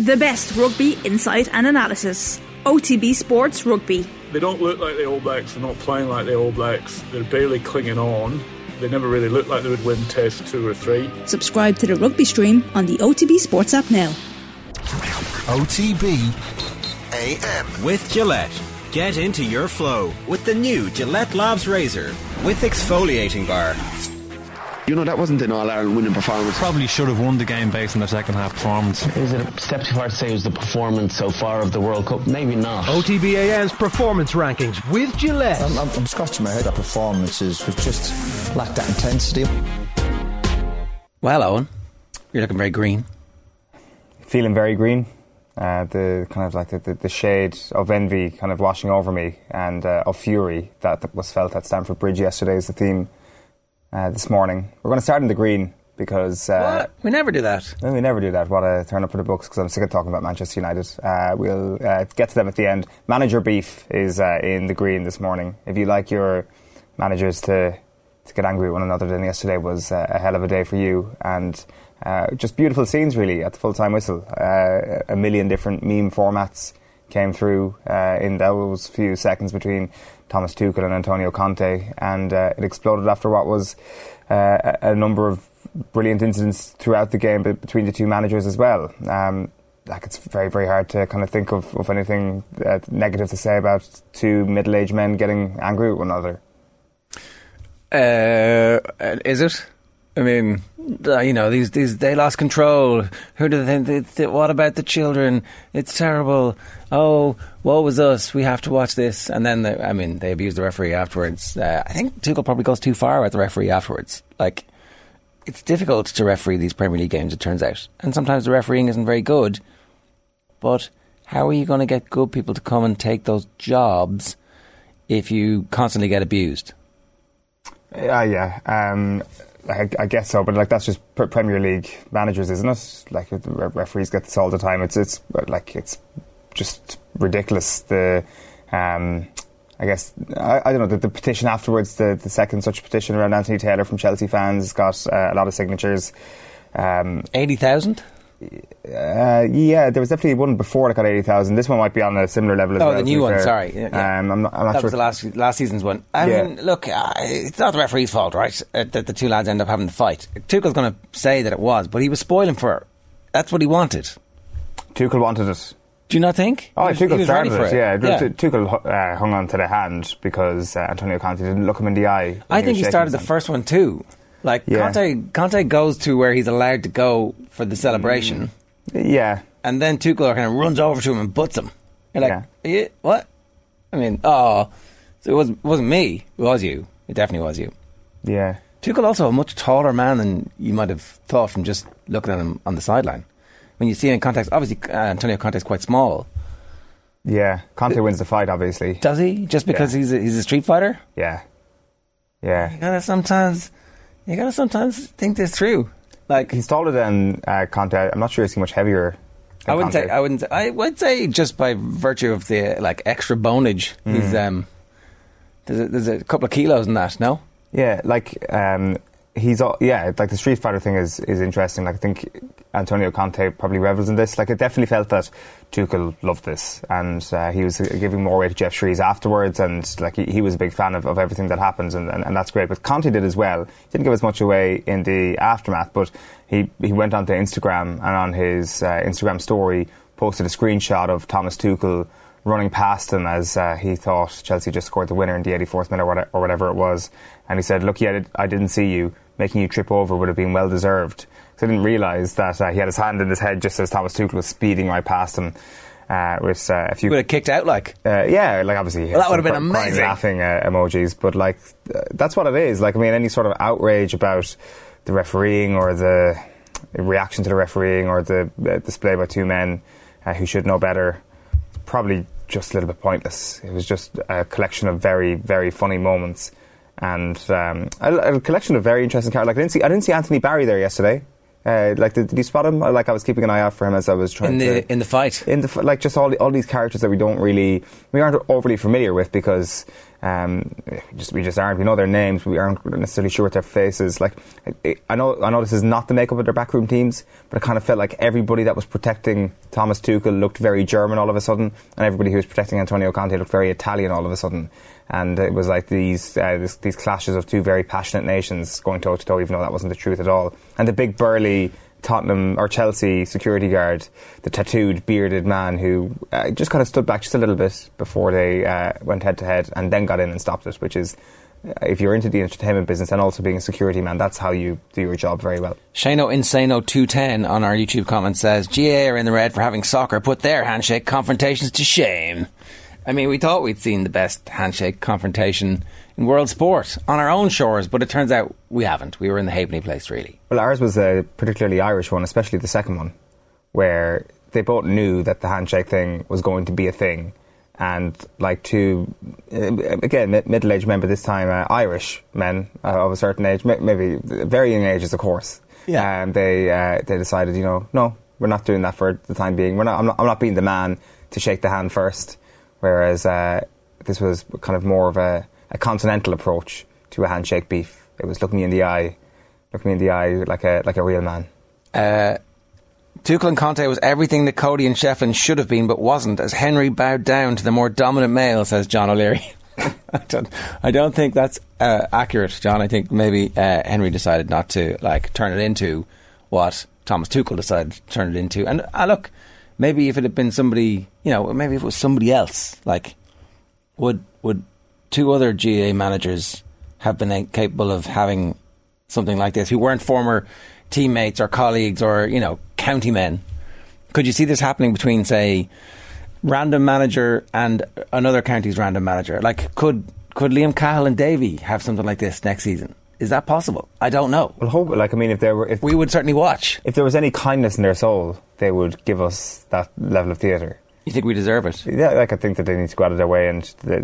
The best rugby insight and analysis. OTB Sports Rugby. They don't look like the All Blacks, they're not playing like the All Blacks, they're barely clinging on. They never really looked like they would win Test 2 or 3. Subscribe to the rugby stream on the OTB Sports app now. OTB AM. With Gillette. Get into your flow with the new Gillette Labs razor with exfoliating bar. You know, that wasn't an All-Ireland winning performance. Probably should have won the game based on their second half performance. Is it a step too far to say it was the performance so far of the World Cup? Maybe not. OTBAM's performance rankings with Gillette. I'm scratching my head at performances. We've just lacked that intensity. Well, Owen, you're looking very green. Feeling very green. The kind of like the shade of envy kind of washing over me, and of fury that was felt at Stamford Bridge yesterday is the theme. This morning. We're going to start in the green because... What? We never do that. No, we never do that. What a turn up for the books, because I'm sick of talking about Manchester United. We'll get to them at the end. Manager beef is in the green this morning. If you like your managers to get angry at one another, then yesterday was a hell of a day for you. And just beautiful scenes, really, at the full-time whistle. A million different meme formats came through in those few seconds between Thomas Tuchel and Antonio Conte, and it exploded after what was a number of brilliant incidents throughout the game between the two managers as well. Like, it's very, very hard to kind of think of anything negative to say about two middle-aged men getting angry at one another. Is it? I mean, you know, these they lost control. Who do they think? What about the children? It's terrible. Oh, woe is us. We have to watch this. And then, they abuse the referee afterwards. I think Tuchel probably goes too far at the referee afterwards. Like, it's difficult to referee these Premier League games, it turns out. And sometimes the refereeing isn't very good. But how are you going to get good people to come and take those jobs if you constantly get abused? I guess so, but like, that's just Premier League managers, isn't it? Like, referees get this all the time. It's like, it's just ridiculous. The I guess I don't know, the petition afterwards, the second such petition around Anthony Taylor from Chelsea fans got a lot of signatures. 80,000. Yeah, there was definitely one before that got 80,000. This one might be on a similar level as well. Oh, the new one, sorry. Yeah. I'm not sure. That was last season's one. I mean, look, it's not the referee's fault, right, that the two lads end up having to fight. Tuchel's going to say that it was, but he was spoiling for her. That's what he wanted. Tuchel wanted it. Do you not think? Oh, Tuchel started it, yeah. Tuchel hung on to the hand because Antonio Conte didn't look him in the eye. I think he started the first one too. Like, yeah. Conte goes to where he's allowed to go for the celebration. Yeah. And then Tuchel kind of runs over to him and butts him. You're like, yeah. What? I mean, so it wasn't me. It was you. It definitely was you. Yeah. Tuchel also a much taller man than you might have thought from just looking at him on the sideline. When you see him in context, obviously Antonio Conte's quite small. Yeah. Conte wins the fight, obviously. Does he? Just because he's a street fighter? Yeah. Yeah. You gotta sometimes... You gotta sometimes think this through. Like, he's taller than Conte. I'm not sure he's much heavier. I would say just by virtue of the like extra bonage, he's there's a couple of kilos in that. No. Yeah, like he's all, yeah, like the street fighter thing is interesting. Like, I think Antonio Conte probably revels in this. Like, it definitely felt that Tuchel loved this, and he was giving more weight to Jeff Shreves afterwards, and like he was a big fan of everything that happens, and that's great. But Conte did as well. He didn't give as much away in the aftermath, but he went onto Instagram, and on his Instagram story posted a screenshot of Thomas Tuchel running past him as he thought Chelsea just scored the winner in the 84th minute or whatever it was. And he said, look, yeah, I didn't see you. Making you trip over would have been well deserved. So I didn't realise that he had his hand in his head just as Thomas Tuchel was speeding right past him. Would have kicked out, like? Yeah, like, obviously. Well, that would have been amazing. Laughing emojis, but like, that's what it is. Like, I mean, any sort of outrage about the refereeing or the reaction to the refereeing or the display by two men who should know better, probably just a little bit pointless. It was just a collection of very, very funny moments and a collection of very interesting characters. Like, I didn't see Anthony Barry there yesterday. Like, did you spot him? Like, I was keeping an eye out for him as I was trying in the fight. Like, just all these characters that we aren't overly familiar with because we just aren't. We know their names, but we aren't necessarily sure what their faces. Like, I know this is not the makeup of their backroom teams, but it kind of felt like everybody that was protecting Thomas Tuchel looked very German all of a sudden, and everybody who was protecting Antonio Conte looked very Italian all of a sudden. And it was like these clashes of two very passionate nations going toe to toe, even though that wasn't the truth at all. And the big burly Tottenham or Chelsea security guard, the tattooed bearded man who just kind of stood back just a little bit before they went head to head, and then got in and stopped it. Which is, if you're into the entertainment business and also being a security man, that's how you do your job very well. Shano Insano 210 on our YouTube comment says GA are in the red for having soccer put their handshake confrontations to shame. I mean, we thought we'd seen the best handshake confrontation in world sport on our own shores, but it turns out we haven't. We were in the halfpenny place, really. Well, ours was a particularly Irish one, especially the second one, where they both knew that the handshake thing was going to be a thing. And like two, again, middle-aged men, but this time Irish men of a certain age, maybe varying ages, of course. Yeah. They decided, you know, no, we're not doing that for the time being. I'm not being the man to shake the hand first. Whereas this was kind of more of a continental approach to a handshake beef. It was looking me in the eye like a real man. Tuchel and Conte was everything that Cody and Shefflin should have been but wasn't, as Henry bowed down to the more dominant male, says John O'Leary. I don't think that's accurate, John. I think maybe Henry decided not to turn it into what Thomas Tuchel decided to turn it into. And look, maybe if it had been somebody, you know, maybe if it was somebody else, like, would two other GA managers have been capable of having something like this who weren't former teammates or colleagues or, you know, county men? Could you see this happening between, say, random manager and another county's random manager? Like, could Liam Cahill and Davey have something like this next season? Is that possible? I don't know. Well, hope, like, I mean, if we would certainly watch. If there was any kindness in their soul, they would give us that level of theatre. You think we deserve it? Yeah, like, I think that they need to go out of their way, and we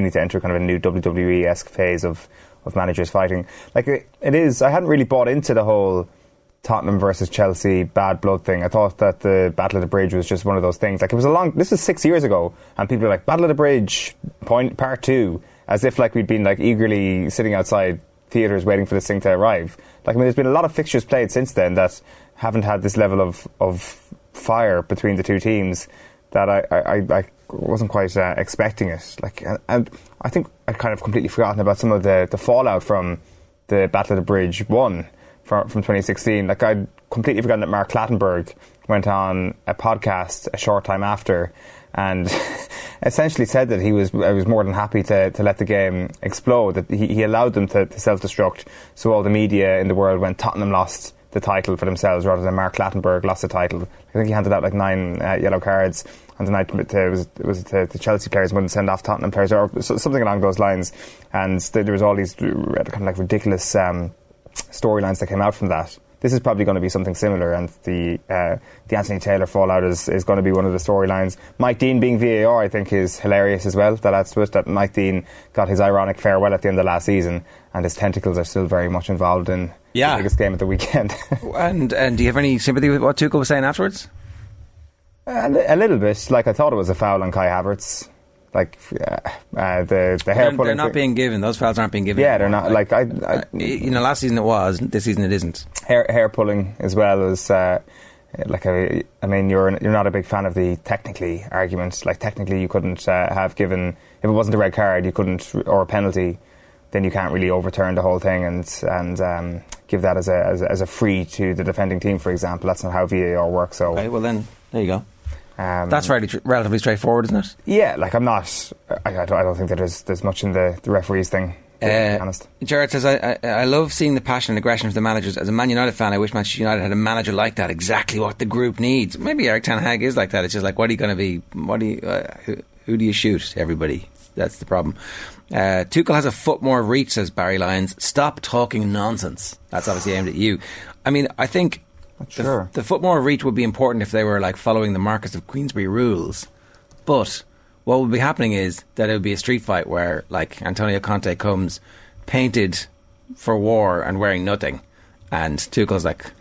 need to enter kind of a new WWE-esque phase of managers fighting. Like, it is, I hadn't really bought into the whole Tottenham versus Chelsea bad blood thing. I thought that the Battle of the Bridge was just one of those things. Like, it was this was 6 years ago, and people were like, Battle of the Bridge, part two, as if, like, we'd been, like, eagerly sitting outside theatres waiting for this thing to arrive. Like, I mean, there's been a lot of fixtures played since then that haven't had this level of fire between the two teams that I wasn't quite expecting it. Like, and I think I'd kind of completely forgotten about some of the fallout from the Battle of the Bridge 1 from 2016. Like, I'd completely forgotten that Mark Clattenburg went on a podcast a short time after and essentially said that I was more than happy to let the game explode, that he allowed them to self-destruct, so all the media in the world when Tottenham lost the title for themselves rather than Mark Clattenburg lost the title. I think he handed out like 9 yellow cards on the night to Chelsea players wouldn't send off Tottenham players or something along those lines, and there was all these kind of like ridiculous storylines that came out from that. This is probably going to be something similar, and the Anthony Taylor fallout is going to be one of the storylines. Mike Dean being VAR, I think, is hilarious as well. That adds to it, that Mike Dean got his ironic farewell at the end of last season, and his tentacles are still very much involved in the biggest game of the weekend. and do you have any sympathy with what Tuchel was saying afterwards? A little bit. Like, I thought it was a foul on Kai Havertz. Like, the hair pulling. They're not being given. Those fouls aren't being given. Yeah, anymore. They're not. Last season it was. This season it isn't. Hair pulling as well as you're not a big fan of the technically argument. Like, technically you couldn't have given, if it wasn't a red card, you couldn't, or a penalty, then you can't really overturn the whole thing and give that as a free to the defending team, for example. That's not how VAR works. So okay, well then there you go. That's relatively straightforward, isn't it? Yeah, like I don't think that there's much in the referees thing, to be honest. Jared says, I love seeing the passion and aggression of the managers. As a Man United fan, I wish Manchester United had a manager like that, exactly what the group needs. Maybe Eric Ten Hag is like that. It's just like, what are you going to be? Who do you shoot? Everybody. That's the problem. Tuchel has a foot more reach, says Barry Lyons. Stop talking nonsense. That's obviously aimed at you. I mean, I think sure. The foot more reach would be important if they were like following the Marcus of Queensbury rules, but what would be happening is that it would be a street fight where like Antonio Conte comes painted for war and wearing nothing, and Tuchel's like,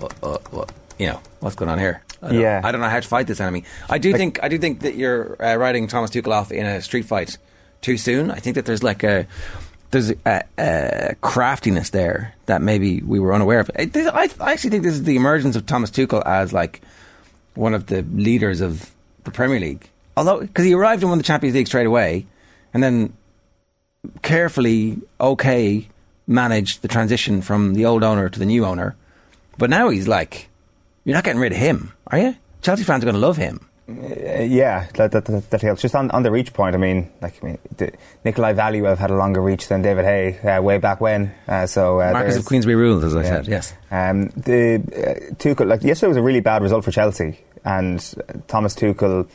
what you know, what's going on here? I don't know how to fight this enemy. I do think that you're writing Thomas Tuchel off in a street fight too soon. I think that there's a craftiness there that maybe we were unaware of. I actually think this is the emergence of Thomas Tuchel as like one of the leaders of the Premier League. Although, because he arrived and won the Champions League straight away, and then carefully managed the transition from the old owner to the new owner. But now he's like, you're not getting rid of him, are you? Chelsea fans are going to love him. That helps. Just on the reach point, Nikolai Valuev had a longer reach than David Haye way back when. Marcus of Queensbury rules, as I said. Yes. Tuchel, yesterday was a really bad result for Chelsea, and Thomas Tuchel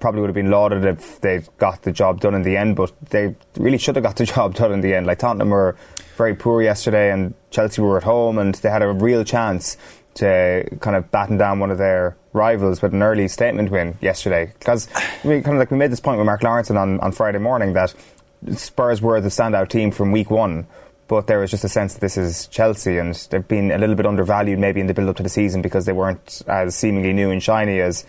probably would have been lauded if they'd got the job done in the end, but they really should have got the job done in the end. Tottenham were very poor yesterday, and Chelsea were at home, and they had a real chance to kind of batten down one of their rivals with an early statement win yesterday. Because we made this point with Mark Lawrenson on Friday morning that Spurs were the standout team from week one, but there was just a sense that this is Chelsea, and they've been a little bit undervalued maybe in the build-up to the season because they weren't as seemingly new and shiny as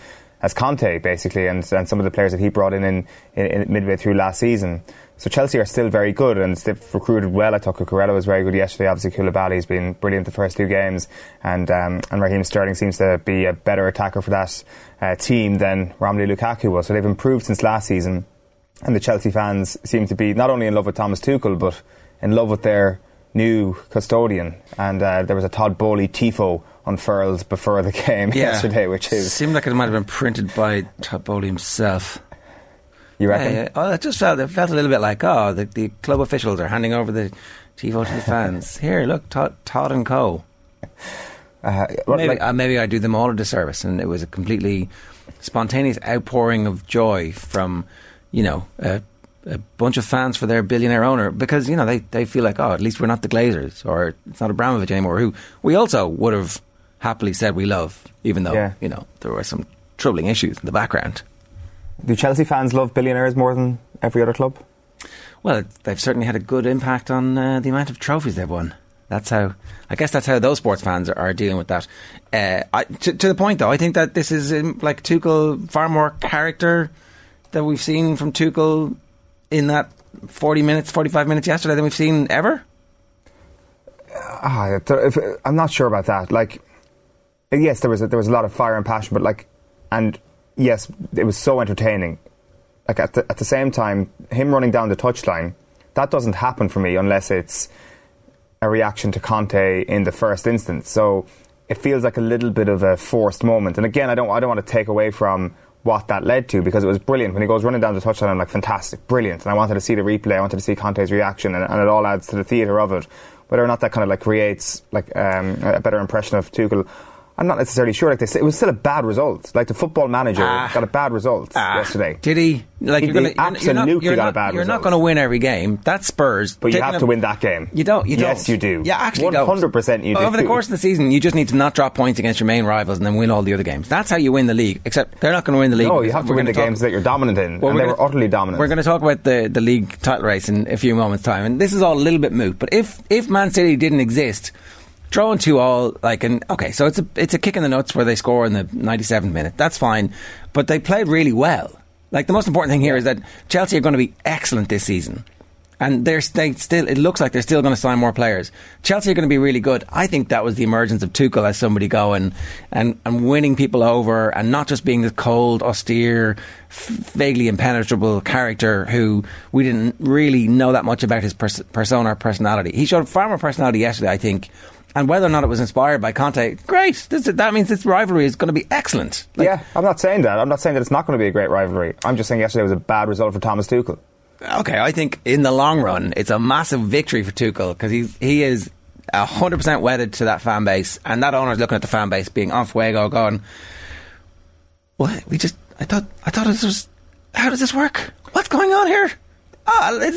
Conte, basically, and some of the players that he brought in midway through last season. So Chelsea are still very good, and they've recruited well. I thought Cucurella was very good yesterday. Obviously, Koulibaly's been brilliant the first two games, and Raheem Sterling seems to be a better attacker for that team than Romelu Lukaku was. So they've improved since last season, and the Chelsea fans seem to be not only in love with Thomas Tuchel, but in love with their new custodian. And there was a Todd Bowley tifo unfurled before the game yesterday, which seemed like it might have been printed by Todd Bowley himself. You reckon? Yeah. Oh, it felt a little bit like, the club officials are handing over the tifo to the fans. Here, look, Todd and Co. Maybe I do them all a disservice, and it was a completely spontaneous outpouring of joy from, a bunch of fans for their billionaire owner, because they feel like, at least we're not the Glazers, or it's not Abramovich anymore, who we also would have happily said we love, even though there were some troubling issues in the background. Do Chelsea fans love billionaires more than every other club? Well, they've certainly had a good impact on the amount of trophies they've won. I guess that's how those sports fans are dealing with that. To the point, though, I think that this is like Tuchel, far more character that we've seen from Tuchel in that 45 minutes yesterday than we've seen ever. I'm not sure about that. Yes, there was a lot of fire and passion, but yes, it was so entertaining. At the same time, him running down the touchline, that doesn't happen for me unless it's a reaction to Conte in the first instance. So it feels like a little bit of a forced moment. And again, I don't want to take away from what that led to, because it was brilliant. When he goes running down the touchline, I'm like, fantastic, brilliant. And I wanted to see the replay. I wanted to see Conte's reaction, and it all adds to the theatre of it. Whether or not that kind of creates a better impression of Tuchel, I'm not necessarily sure. It was still a bad result. The Football Manager got a bad result yesterday. Did he? You're not going to win every game. That's Spurs. But you have to win that game. You don't. Yes, you do. Yeah, actually, 100% you do. Over the course of the season, you just need to not drop points against your main rivals and then win all the other games. That's how you win the league. Except they're not going to win the league. No, you have to win the games that you're dominant in. Well, and they were utterly dominant. We're going to talk about the league title race in a few moments' time, and this is all a little bit moot. But if Man City didn't exist, drawing 2-2, so it's a kick in the nuts where they score in the 97th minute. That's fine, but they played really well. The most important thing here is that Chelsea are going to be excellent this season, and it looks like they're still going to sign more players. Chelsea are going to be really good. I think that was the emergence of Tuchel as somebody going and winning people over, and not just being this cold, austere, vaguely impenetrable character who we didn't really know that much about his persona or personality. He showed far more personality yesterday, I think. And whether or not it was inspired by Conte, great. That means this rivalry is going to be excellent. I'm not saying that. I'm not saying that it's not going to be a great rivalry. I'm just saying yesterday was a bad result for Thomas Tuchel. Okay, I think in the long run, it's a massive victory for Tuchel, because he is 100% wedded to that fan base, and that owner's looking at the fan base being on fuego, going, "What? I thought this was. How does this work? What's going on here?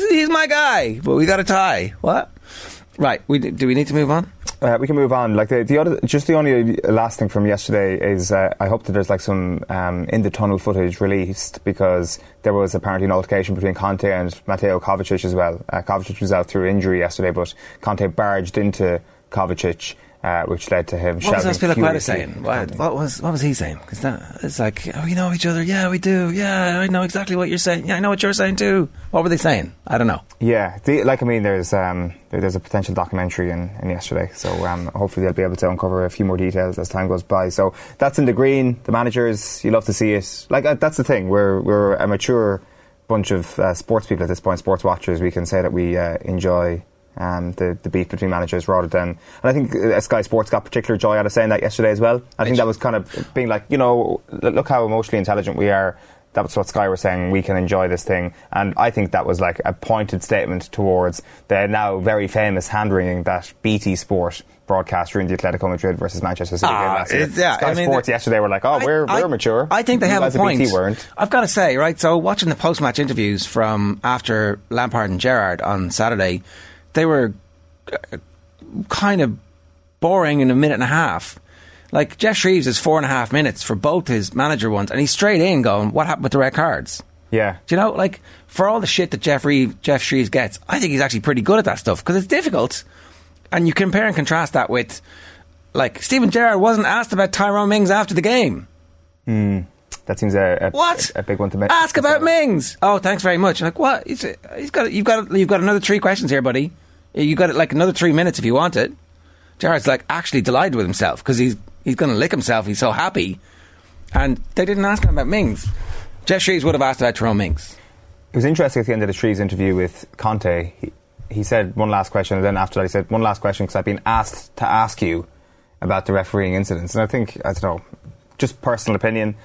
He's my guy, but we got a tie. What? Right? Do we need to move on?" We can move on. The only last thing from yesterday is I hope that there's some in the tunnel footage released, because there was apparently an altercation between Conte and Mateo Kovacic as well. Kovacic was out through injury yesterday, but Conte barged into Kovacic which led to him shouting. What was Aspilicueta saying? What was he saying? Because it's like, oh, we know each other. Yeah, we do. Yeah, I know exactly what you're saying. Yeah, I know what you're saying too. What were they saying? I don't know. Yeah, there's a potential documentary in yesterday, so hopefully they'll be able to uncover a few more details as time goes by. So that's in the green. The managers, you love to see it. Like that's the thing. We're a mature bunch of sports people at this point, sports watchers. We can say that we enjoy. The beef between managers rather than... And I think Sky Sports got particular joy out of saying that yesterday as well. I think that was kind of being like, look how emotionally intelligent we are. That's what Sky were saying, we can enjoy this thing. And I think that was like a pointed statement towards the now very famous hand-wringing that BT Sport broadcast during the Atletico Madrid versus Manchester City game last year. Yeah, Sky Sports yesterday were like, we're mature. I think they have a point. I've got to say, right, so watching the post-match interviews from after Lampard and Gerrard on Saturday... They were kind of boring in a minute and a half. Like, Jeff Shreves is 4.5 minutes for both his manager ones, and he's straight in going, what happened with the red cards? Yeah. Do you know, like, for all the shit that Jeff Shreves gets, I think he's actually pretty good at that stuff, because it's difficult. And you compare and contrast that with, like, Stephen Gerrard wasn't asked about Tyrone Mings after the game. Mm. That seems a big one to mention. Ask about Mings. Oh, thanks very much. Like, what? You've got another 3 questions here, buddy. You've got like another 3 minutes if you want it. Gerrard's like actually delighted with himself because he's going to lick himself. He's so happy, and they didn't ask him about Mings. Jeff Shreves would have asked about Tyrone Mings. It was interesting at the end of the Shreves interview with Conte. He said one last question, and then after that he said one last question because I've been asked to ask you about the refereeing incidents. And I think, I don't know, just personal opinion.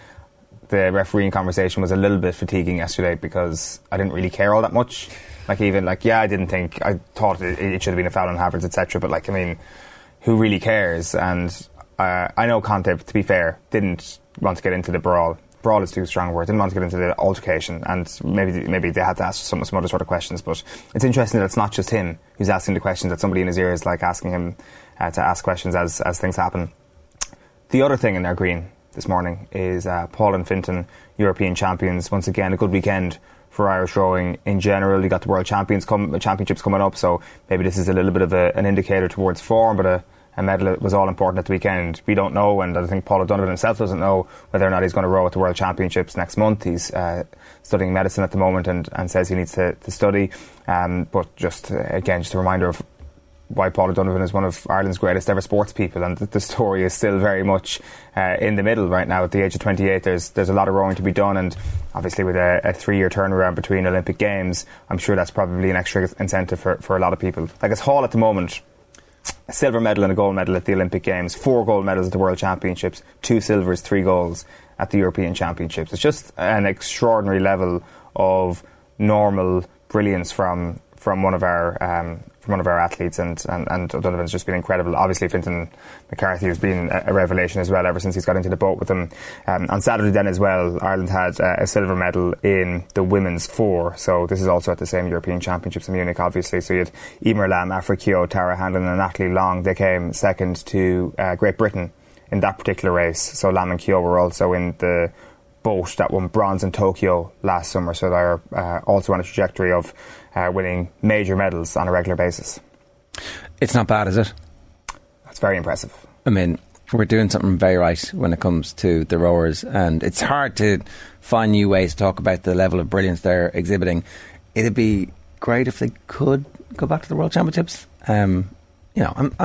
The refereeing conversation was a little bit fatiguing yesterday because I didn't really care all that much. Like, even, like, yeah, I thought it should have been a foul on Havertz, etc. But, like, I mean, who really cares? And I know Conte, to be fair, didn't want to get into the brawl. Brawl is too strong a word. Didn't want to get into the altercation. And maybe they had to ask some other sort of questions. But it's interesting that it's not just him who's asking the questions, that somebody in his ear is, like, asking him to ask questions as things happen. The other thing in their green... this morning is Paul and Fintan, European champions. Once again, a good weekend for Irish rowing in general. You got the World Championships coming up, so maybe this is a little bit of an indicator towards form, but a medal was all important at the weekend. We don't know, and I think Paul O'Donovan himself doesn't know whether or not he's going to row at the World Championships next month. He's studying medicine at the moment and says he needs to study. But just, again, just a reminder of why Paul O'Donovan is one of Ireland's greatest ever sports people, and the story is still very much in the middle right now. At the age of 28, there's a lot of rowing to be done, and obviously with a 3-year turnaround between Olympic Games, I'm sure that's probably an extra incentive for a lot of people. Like, it's Hall at the moment, a silver medal and a gold medal at the Olympic Games, 4 gold medals at the World Championships, 2 silvers, 3 golds at the European Championships. It's just an extraordinary level of normal brilliance from one of our athletes, and O'Donovan's just been incredible. Obviously, Fintan McCarthy has been a revelation as well ever since he's got into the boat with them. On Saturday then as well, Ireland had a silver medal in the women's 4, so this is also at the same European Championships in Munich, obviously. So you had Emer Lam, Afra Keogh, Tara Hanlon and Natalie Long. They came second to Great Britain in that particular race. So Lam and Keogh were also in the boat that won bronze in Tokyo last summer, so they're also on a trajectory of winning major medals on a regular basis. It's not bad, is it? That's very impressive. I mean, we're doing something very right when it comes to the rowers, and it's hard to find new ways to talk about the level of brilliance they're exhibiting. It'd be great if they could go back to the World Championships. I'm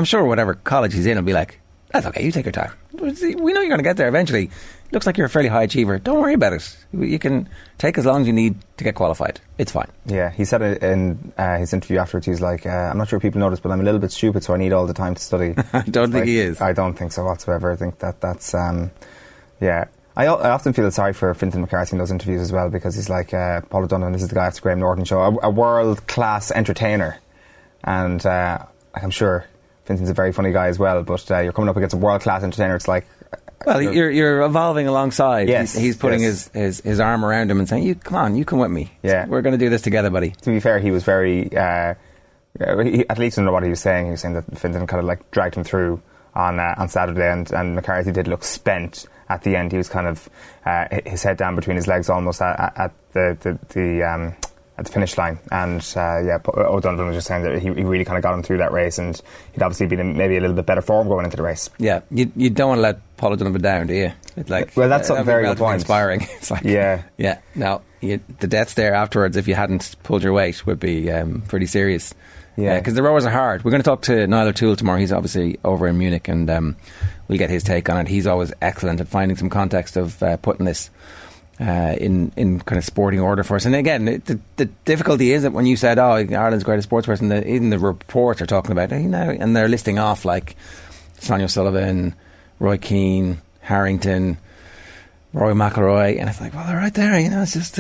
sure whatever college he's in will be like, that's okay, you take your time. We know you're going to get there eventually. Looks like you're a fairly high achiever. Don't worry about it. You can take as long as you need to get qualified. It's fine. Yeah, he said it in his interview afterwards. He's like, I'm not sure people notice, but I'm a little bit stupid, so I need all the time to study. I don't think he is. I don't think so whatsoever. I think that's... yeah. I often feel sorry for Fintan McCarthy in those interviews as well, because he's like, Paul O'Donovan, this is the guy after the Graham Norton show, a world-class entertainer. And I'm sure Fintan's a very funny guy as well, but you're coming up against a world-class entertainer. It's like... Well, you're evolving alongside. Yes, he's putting his arm around him and saying, you come with me. Yeah. We're going to do this together, buddy. To be fair, he was very, at least I don't know what he was saying. He was saying that Fintan kind of like dragged him through on Saturday, and McCarthy did look spent at the end. He was kind of, his head down between his legs almost at the at the finish line. And O'Donovan was just saying that he really kind of got him through that race, and he'd obviously been in maybe a little bit better form going into the race. Yeah, you don't want to let Paul O'Donovan down, do you? Well, that's something very good point. Inspiring. It's like, yeah. Now, the deaths there afterwards, if you hadn't pulled your weight, would be pretty serious. Yeah, because the rowers are hard. We're going to talk to Niall O'Toole tomorrow. He's obviously over in Munich, and we'll get his take on it. He's always excellent at finding some context of putting this in kind of sporting order for us. And again, the difficulty is that when you said, "Oh, Ireland's greatest sportsperson," even the reports are talking about, and they're listing off like Sonia Sullivan, Roy Keane, Harrington, Rory McIlroy, and it's like, well, they're right there. It's just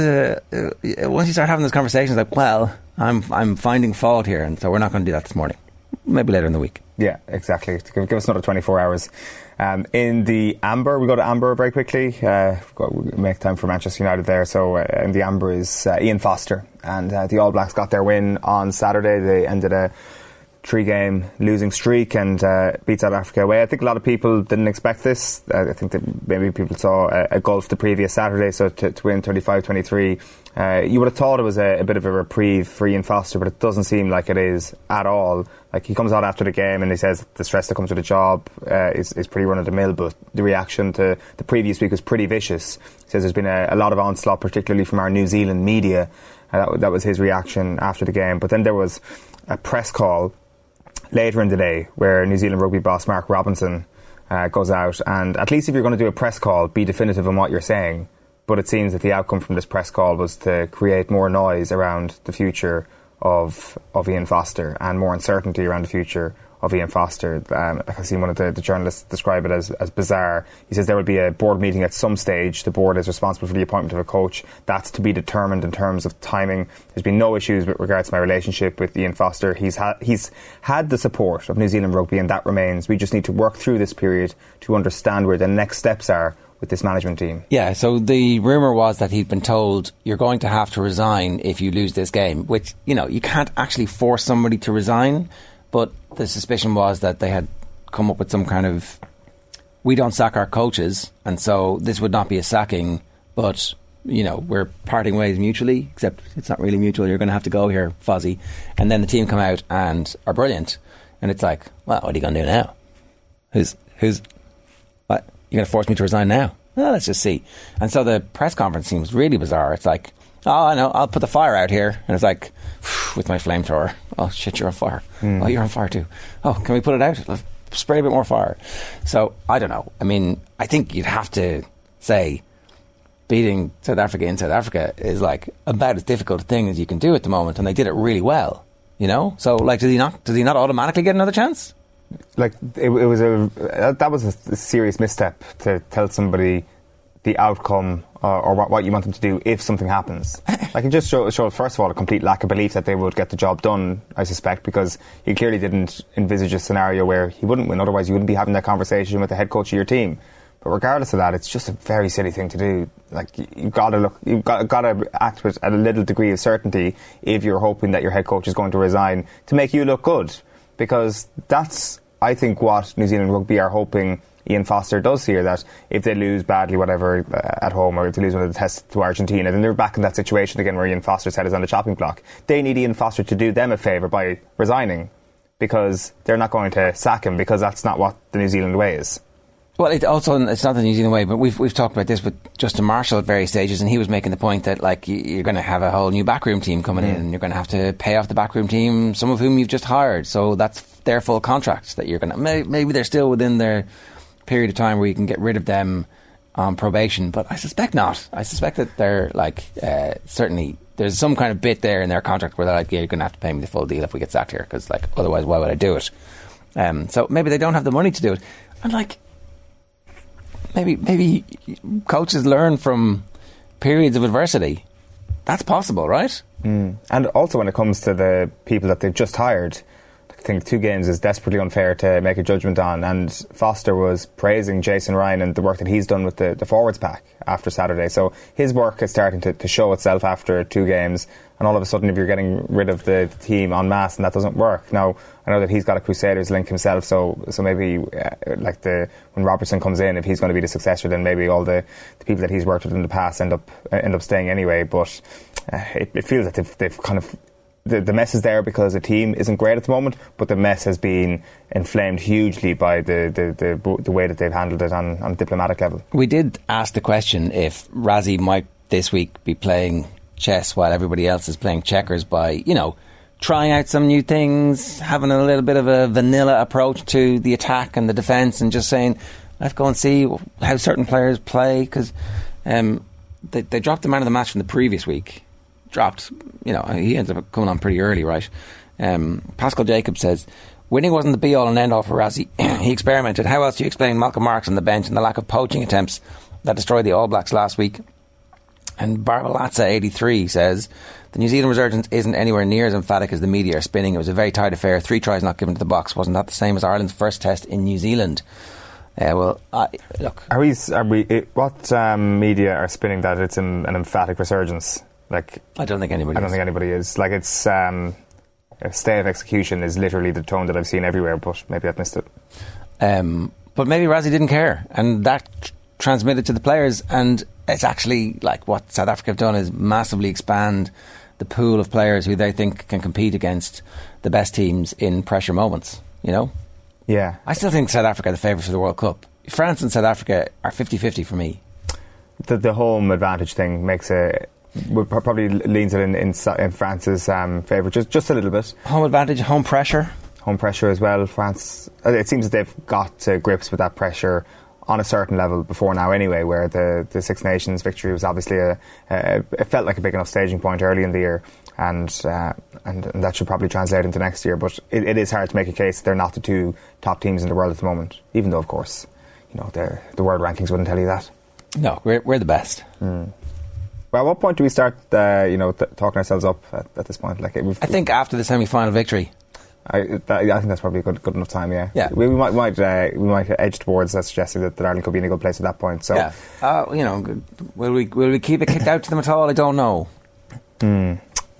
once you start having those conversations, like, well, I'm finding fault here, and so we're not going to do that this morning. Maybe later in the week. Yeah, exactly. Give us another 24 hours. In the amber, we go to amber very quickly. We'll make time for Manchester United there. So in the amber is Ian Foster, and the All Blacks got their win on Saturday. They ended a 3-game losing streak and beat South Africa away. I think a lot of people didn't expect this. I think that maybe people saw a gulf the previous Saturday, so to win 35-23, you would have thought it was a bit of a reprieve for Ian Foster, but it doesn't seem like it is at all. Like, he comes out after the game and he says the stress that comes with the job is pretty run-of-the-mill, but the reaction to the previous week was pretty vicious. He says there's been a lot of onslaught, particularly from our New Zealand media. That was his reaction after the game. But then there was a press call later in the day where New Zealand rugby boss Mark Robinson goes out, and at least if you're going to do a press call, be definitive on what you're saying. But it seems that the outcome from this press call was to create more noise around the future of Ian Foster and more uncertainty around the future of Ian Foster. I've seen one of the journalists describe it as bizarre. He says there will be a board meeting at some stage. The board is responsible for the appointment of a coach. That's to be determined in terms of timing. There's been no issues with regards to my relationship with Ian Foster. He's had the support of New Zealand rugby, and that remains. We just need to work through this period to understand where the next steps are with this management team. Yeah, so the rumour was that he'd been told, you're going to have to resign if you lose this game, which, you can't actually force somebody to resign. But the suspicion was that they had come up with some kind of, we don't sack our coaches, and so this would not be a sacking, but, we're parting ways mutually, except it's not really mutual, you're going to have to go here, Fozzie. And then the team come out and are brilliant, and it's like, well, what are you going to do now? What? You're going to force me to resign now? Well, let's just see. And so the press conference seems really bizarre. It's like, oh, I know, I'll put the fire out here. And it's like, with my flamethrower. Oh, shit, you're on fire. Mm. Oh, you're on fire too. Oh, can we put it out? Let's spray a bit more fire. So, I don't know. I mean, I think you'd have to say beating South Africa in South Africa is like about as difficult a thing as you can do at the moment. And they did it really well, So, like, does he not automatically get another chance? Like, that was a serious misstep to tell somebody the outcome or what you want them to do if something happens. Like, it just showed, first of all, a complete lack of belief that they would get the job done, I suspect, because he clearly didn't envisage a scenario where he wouldn't win. Otherwise, you wouldn't be having that conversation with the head coach of your team. But regardless of that, it's just a very silly thing to do. Like, you've got to act with a little degree of certainty if you're hoping that your head coach is going to resign to make you look good. Because that's, I think, what New Zealand rugby are hoping Ian Foster does here, that if they lose badly, whatever, at home, or if they lose one of the tests to Argentina, then they're back in that situation again where Ian Foster's head is on the chopping block. They need Ian Foster to do them a favour by resigning, because they're not going to sack him, because that's not what the New Zealand way is. Well, it's not the New Zealand way, but we've talked about this with Justin Marshall at various stages, and he was making the point that, like, you're going to have a whole new backroom team coming in, and you're going to have to pay off the backroom team, some of whom you've just hired, so that's their full contract that you're going to... Maybe they're still within their period of time where you can get rid of them on probation, but I suspect not. I suspect that they're like, certainly there's some kind of bit there in their contract where they're like, yeah, you're going to have to pay me the full deal if we get sacked here, because, like, otherwise why would I do it? So maybe they don't have the money to do it. And, like, maybe coaches learn from periods of adversity. That's possible, right? Mm. And also when it comes to the people that they've just hired, I think 2 games is desperately unfair to make a judgment on, and Foster was praising Jason Ryan and the work that he's done with the forwards pack after Saturday, so his work is starting to show itself after 2 games, and all of a sudden if you're getting rid of the team en masse and that doesn't work. Now, I know that he's got a Crusaders link himself, so maybe when Robertson comes in, if he's going to be the successor, then maybe all the people that he's worked with in the past end up staying anyway, but it feels that they've kind of... The mess is there because the team isn't great at the moment, but the mess has been inflamed hugely by the way that they've handled it on a diplomatic level. We did ask the question if Razzie might this week be playing chess while everybody else is playing checkers by, you know, trying out some new things, having a little bit of a vanilla approach to the attack and the defence and just saying, let's go and see how certain players play, because they dropped the man of the match from the previous week. You know, he ends up coming on pretty early, right? Pascal Jacobs says, winning wasn't the be-all and end-all for Razzie. He experimented. How else do you explain Malcolm Marks on the bench and the lack of poaching attempts that destroyed the All Blacks last week? And Barbalatsa 83 says, the New Zealand resurgence isn't anywhere near as emphatic as the media are spinning. It was a very tight affair. 3 tries not given to the box. Wasn't that the same as Ireland's first test in New Zealand? Look. What media are spinning that it's an emphatic resurgence? I don't think anybody is. Like, it's a stay of execution is literally the tone that I've seen everywhere, but maybe I've missed it. But maybe Razzie didn't care, and that transmitted to the players. And it's actually like what South Africa have done is massively expand the pool of players who they think can compete against the best teams in pressure moments, you know? Yeah. I still think South Africa are the favourites for the World Cup. France and South Africa are 50-50 for me. The home advantage thing makes a... Would probably leans it in France's favour just a little bit. Home advantage, home pressure as well. France, it seems that they've got to grips with that pressure on a certain level before now, anyway. Where the Six Nations victory was obviously it felt like a big enough staging point early in the year, and that should probably translate into next year. But it is hard to make a case that they're not the two top teams in the world at the moment. Even though, of course, you know the world rankings wouldn't tell you that. No, we're the best. Mm. Well, at what point do we start, talking ourselves up at this point? I think after the semi-final victory. I think that's probably a good enough time. Yeah, yeah. We might edge towards suggesting that Ireland could be in a good place at that point. So, yeah. Will we keep it kicked out to them at all? I don't know.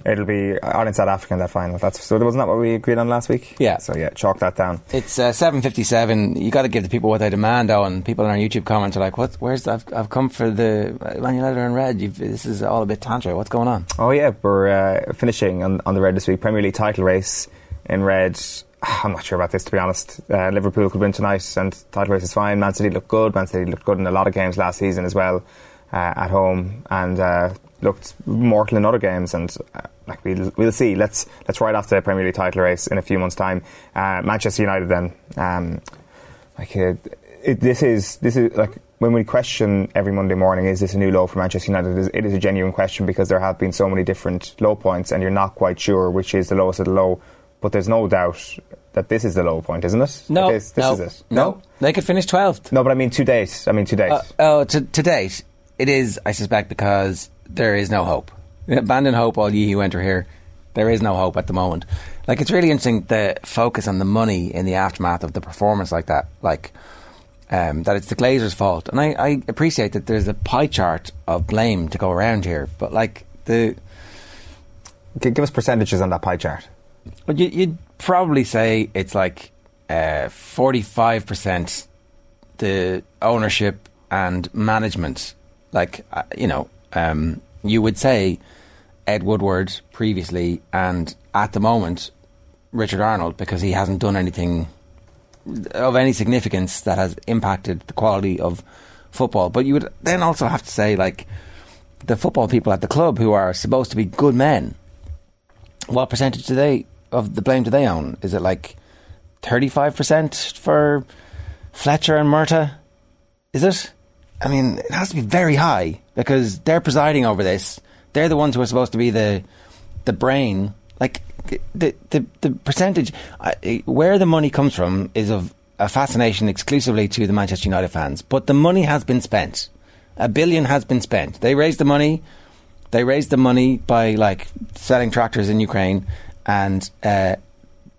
It'll be Ireland South Africa in that final. So wasn't that what we agreed on last week? Yeah. So yeah, chalk that down. It's 7:57. You got to give the people what they demand, though. And people in our YouTube comments are like, "What? Where's I've come for the Man United in red. This is all a bit tantra. What's going on?" Oh yeah, we're finishing on the red this week. Premier League title race in red. I'm not sure about this, to be honest. Liverpool could win tonight, and title race is fine. Man City looked good. Man City looked good in a lot of games last season as well, at home and. Looked mortal in other games, and we'll see. Let's ride off the Premier League title race in a few months' time. Manchester United, then, this is like when we question every Monday morning: is this a new low for Manchester United? It is a genuine question, because there have been so many different low points, and you're not quite sure which is the lowest of the low. But there's no doubt that this is the low point, isn't it? No, this is it. No, they could finish 12th. No, but I mean to date. To date, it is. I suspect because. There is no hope. Abandon hope, all ye who enter here. There is no hope at the moment. It's really interesting, the focus on the money in the aftermath of the performance like that. That it's the Glazers' fault. And I appreciate that there's a pie chart of blame to go around here. But, give us percentages on that pie chart. Well, you'd probably say it's 45% the ownership and management. You would say Ed Woodward previously, and at the moment Richard Arnold, because he hasn't done anything of any significance that has impacted the quality of football. But you would then also have to say the football people at the club, who are supposed to be good men, what percentage do they of the blame do they own? Is it 35% for Fletcher and Murtagh? Is it? I mean, it has to be very high, because they're presiding over this. They're the ones who are supposed to be the brain. The percentage, where the money comes from, is of a fascination exclusively to the Manchester United fans. But the money has been spent. $1 billion has been spent. They raised the money. They raised the money by selling tractors in Ukraine, and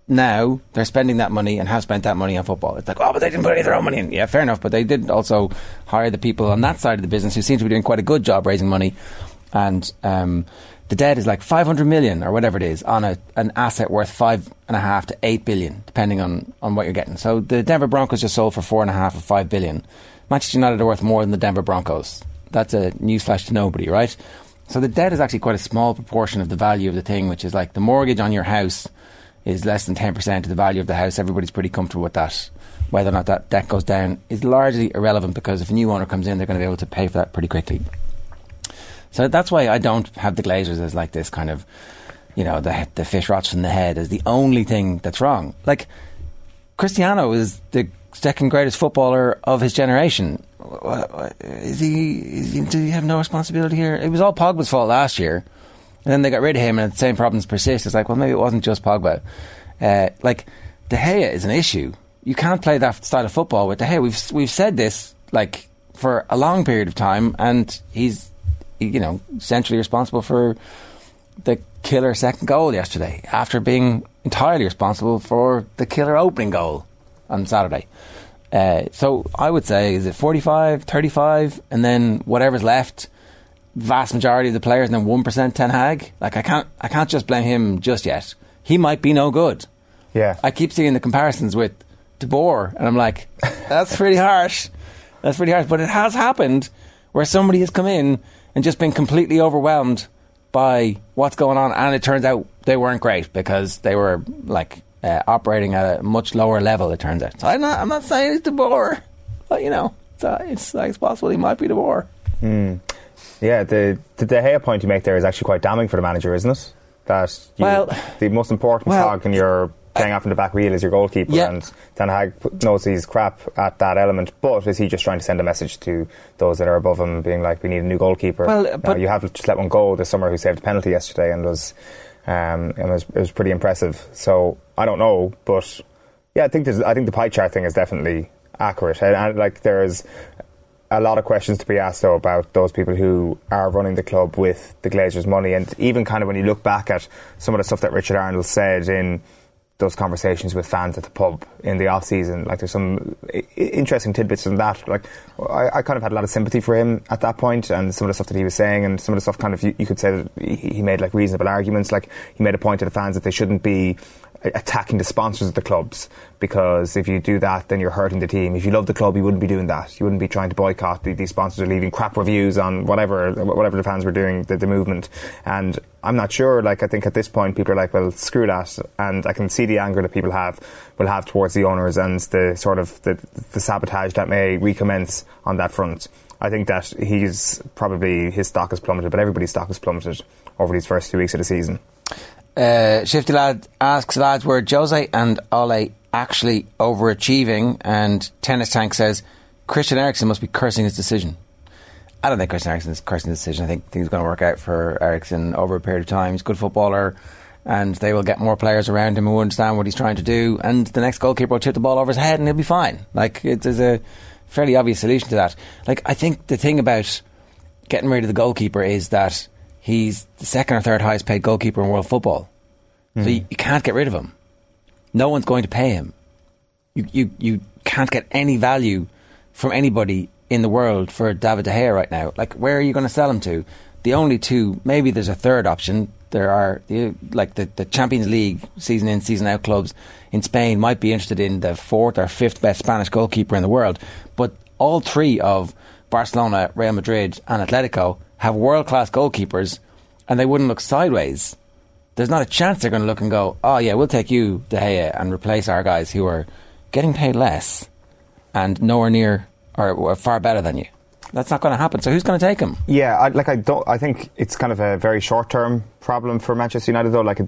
now they're spending that money and have spent that money on football. It's but they didn't put any of their own money in. Yeah, fair enough, but they did also hire the people on that side of the business who seem to be doing quite a good job raising money. And the debt is 500 million or whatever it is on an asset worth 5.5 to 8 billion, depending on what you're getting. So the Denver Broncos just sold for 4.5 or 5 billion. Manchester United are worth more than the Denver Broncos. That's a newsflash to nobody, right? So the debt is actually quite a small proportion of the value of the thing, which is like the mortgage on your house is less than 10% of the value of the house. Everybody's pretty comfortable with that. Whether or not that debt goes down is largely irrelevant, because if a new owner comes in, they're going to be able to pay for that pretty quickly. So that's why I don't have the Glazers as like this kind of, you know, the fish rots from the head as the only thing that's wrong. Like, Cristiano is the second greatest footballer of his generation. Do you have no responsibility here? It was all Pogba's fault last year, and then they got rid of him, and the same problems persist. It's like, well, maybe it wasn't just Pogba. Like, De Gea is an issue. You can't play that style of football with De Gea. We've said this like for a long period of time, and he's, you know, centrally responsible for the killer second goal yesterday, after being entirely responsible for the killer opening goal on Saturday. So I would say, is it 45, 35, and then whatever's left, vast majority of the players, and then 1% Ten Hag? Like, I can't just blame him just yet. He might be no good. Yeah. I keep seeing the comparisons with De Boer, and I'm like, that's pretty harsh. That's pretty harsh. But it has happened where somebody has come in and just been completely overwhelmed by what's going on, and it turns out they weren't great because they were like operating at a much lower level, it turns out. So I'm not saying it's De Boer, but you know, it's possible he might be De Boer. Mm. Yeah, the De Gea point you make there is actually quite damning for the manager, isn't it? That the most important cog in your playing off in the back wheel is your goalkeeper, yeah. And Ten Hag knows he's crap at that element, but is he just trying to send a message to those that are above him, being like, we need a new goalkeeper? Well, but you have just let one go this summer who saved a penalty yesterday and was pretty impressive. So I don't know, but yeah, I think the pie chart thing is definitely accurate, and like there is a lot of questions to be asked though about those people who are running the club with the Glazers' money, and even kind of when you look back at some of the stuff that Richard Arnold said in those conversations with fans at the pub in the off season, like there's some interesting tidbits in that. Like I kind of had a lot of sympathy for him at that point, and some of the stuff that he was saying, and some of the stuff kind of you could say that he made like reasonable arguments. Like he made a point to the fans that they shouldn't be attacking the sponsors of the clubs, because if you do that, then you're hurting the team. If you love the club, you wouldn't be doing that. You wouldn't be trying to boycott. These sponsors are leaving crap reviews on whatever the fans were doing, the movement. And I'm not sure, like, I think at this point people are like, well, screw that. And I can see the anger that people will have towards the owners, and the sort of the sabotage that may recommence on that front. I think that his stock has plummeted, but everybody's stock has plummeted over these first 2 weeks of the season. Shifty Lad asks, lads, were Jose and Ole actually overachieving? And Tennis Tank says, Christian Eriksen must be cursing his decision. I don't think Christian Eriksen is cursing his decision. I think things are going to work out for Eriksen over a period of time. He's a good footballer, and they will get more players around him who understand what he's trying to do, and the next goalkeeper will chip the ball over his head and he'll be fine. Like, there's a fairly obvious solution to that. Like, I think the thing about getting rid of the goalkeeper is that he's the second or third highest paid goalkeeper in world football. So you can't get rid of him. No one's going to pay him. You can't get any value from anybody in the world for David De Gea right now. Like, where are you going to sell him to? The only two, maybe there's a third option. There are, like, the Champions League season in, season out clubs in Spain might be interested in the fourth or fifth best Spanish goalkeeper in the world. But all three of Barcelona, Real Madrid and Atletico have world-class goalkeepers, and they wouldn't look sideways. There's not a chance they're going to look and go, oh yeah, we'll take you, De Gea, and replace our guys who are getting paid less and nowhere near or far better than you. That's not going to happen. So who's going to take him? Yeah, I think it's kind of a very short-term problem for Manchester United, though. Like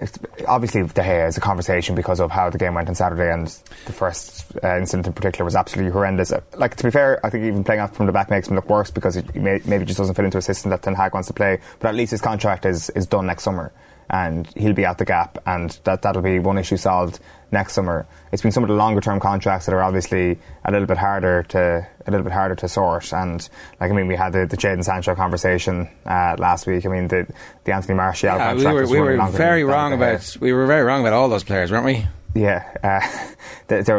it's obviously De Gea is a conversation because of how the game went on Saturday, and the first incident in particular was absolutely horrendous. Like, to be fair, I think even playing off from the back makes him look worse, because it maybe just doesn't fit into a system that Ten Hag wants to play, but at least his contract is done next summer, and he'll be out the gap, and that'll be one issue solved next summer. It's been some of the longer term contracts that are obviously a little bit harder to sort. And like, I mean, we had the Jadon Sancho conversation last week. I mean, the Anthony Martial contract. We were very wrong about all those players, weren't we? Yeah, the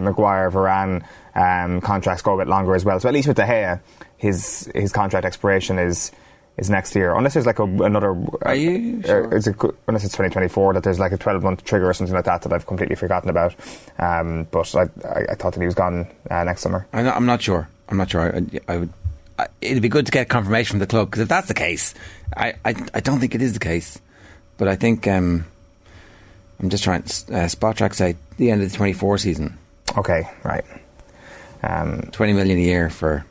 Maguire Varane contracts go a bit longer as well. So at least with De Gea, his contract expiration is next year, unless there's like another. Are you sure? Unless it's 2024, that there's like a 12-month trigger or something like that I've completely forgotten about. But I thought that he was gone next summer. I'm not sure. I would it'd be good to get confirmation from the club, because if that's the case, I don't think it is the case, but I think I'm just trying to spot track say the end of the 24 season. Okay, right. 20 million a year for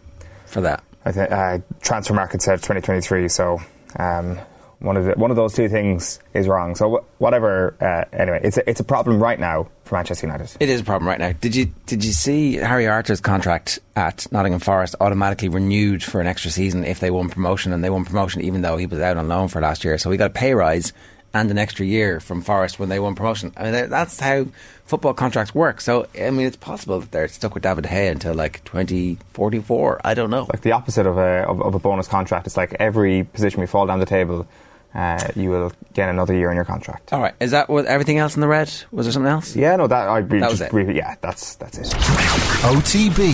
that. I think transfer market said 2023, so one of those two things is wrong. So whatever. Anyway, it's a problem right now for Manchester United. It is a problem right now. Did you see Harry Arter's contract at Nottingham Forest automatically renewed for an extra season if they won promotion? And they won promotion even though he was out on loan for last year. So he got a pay rise and an extra year from Forest when they won promotion. I mean, that's how football contracts work. So, I mean, it's possible that they're stuck with David Haye until like 2044. I don't know. It's like the opposite of a bonus contract. It's like every position we fall down the table, you will get another year in your contract. All right. Is that what, everything else in the red? Was there something else? Yeah, no, that was it. Briefly, yeah, that's it. OTB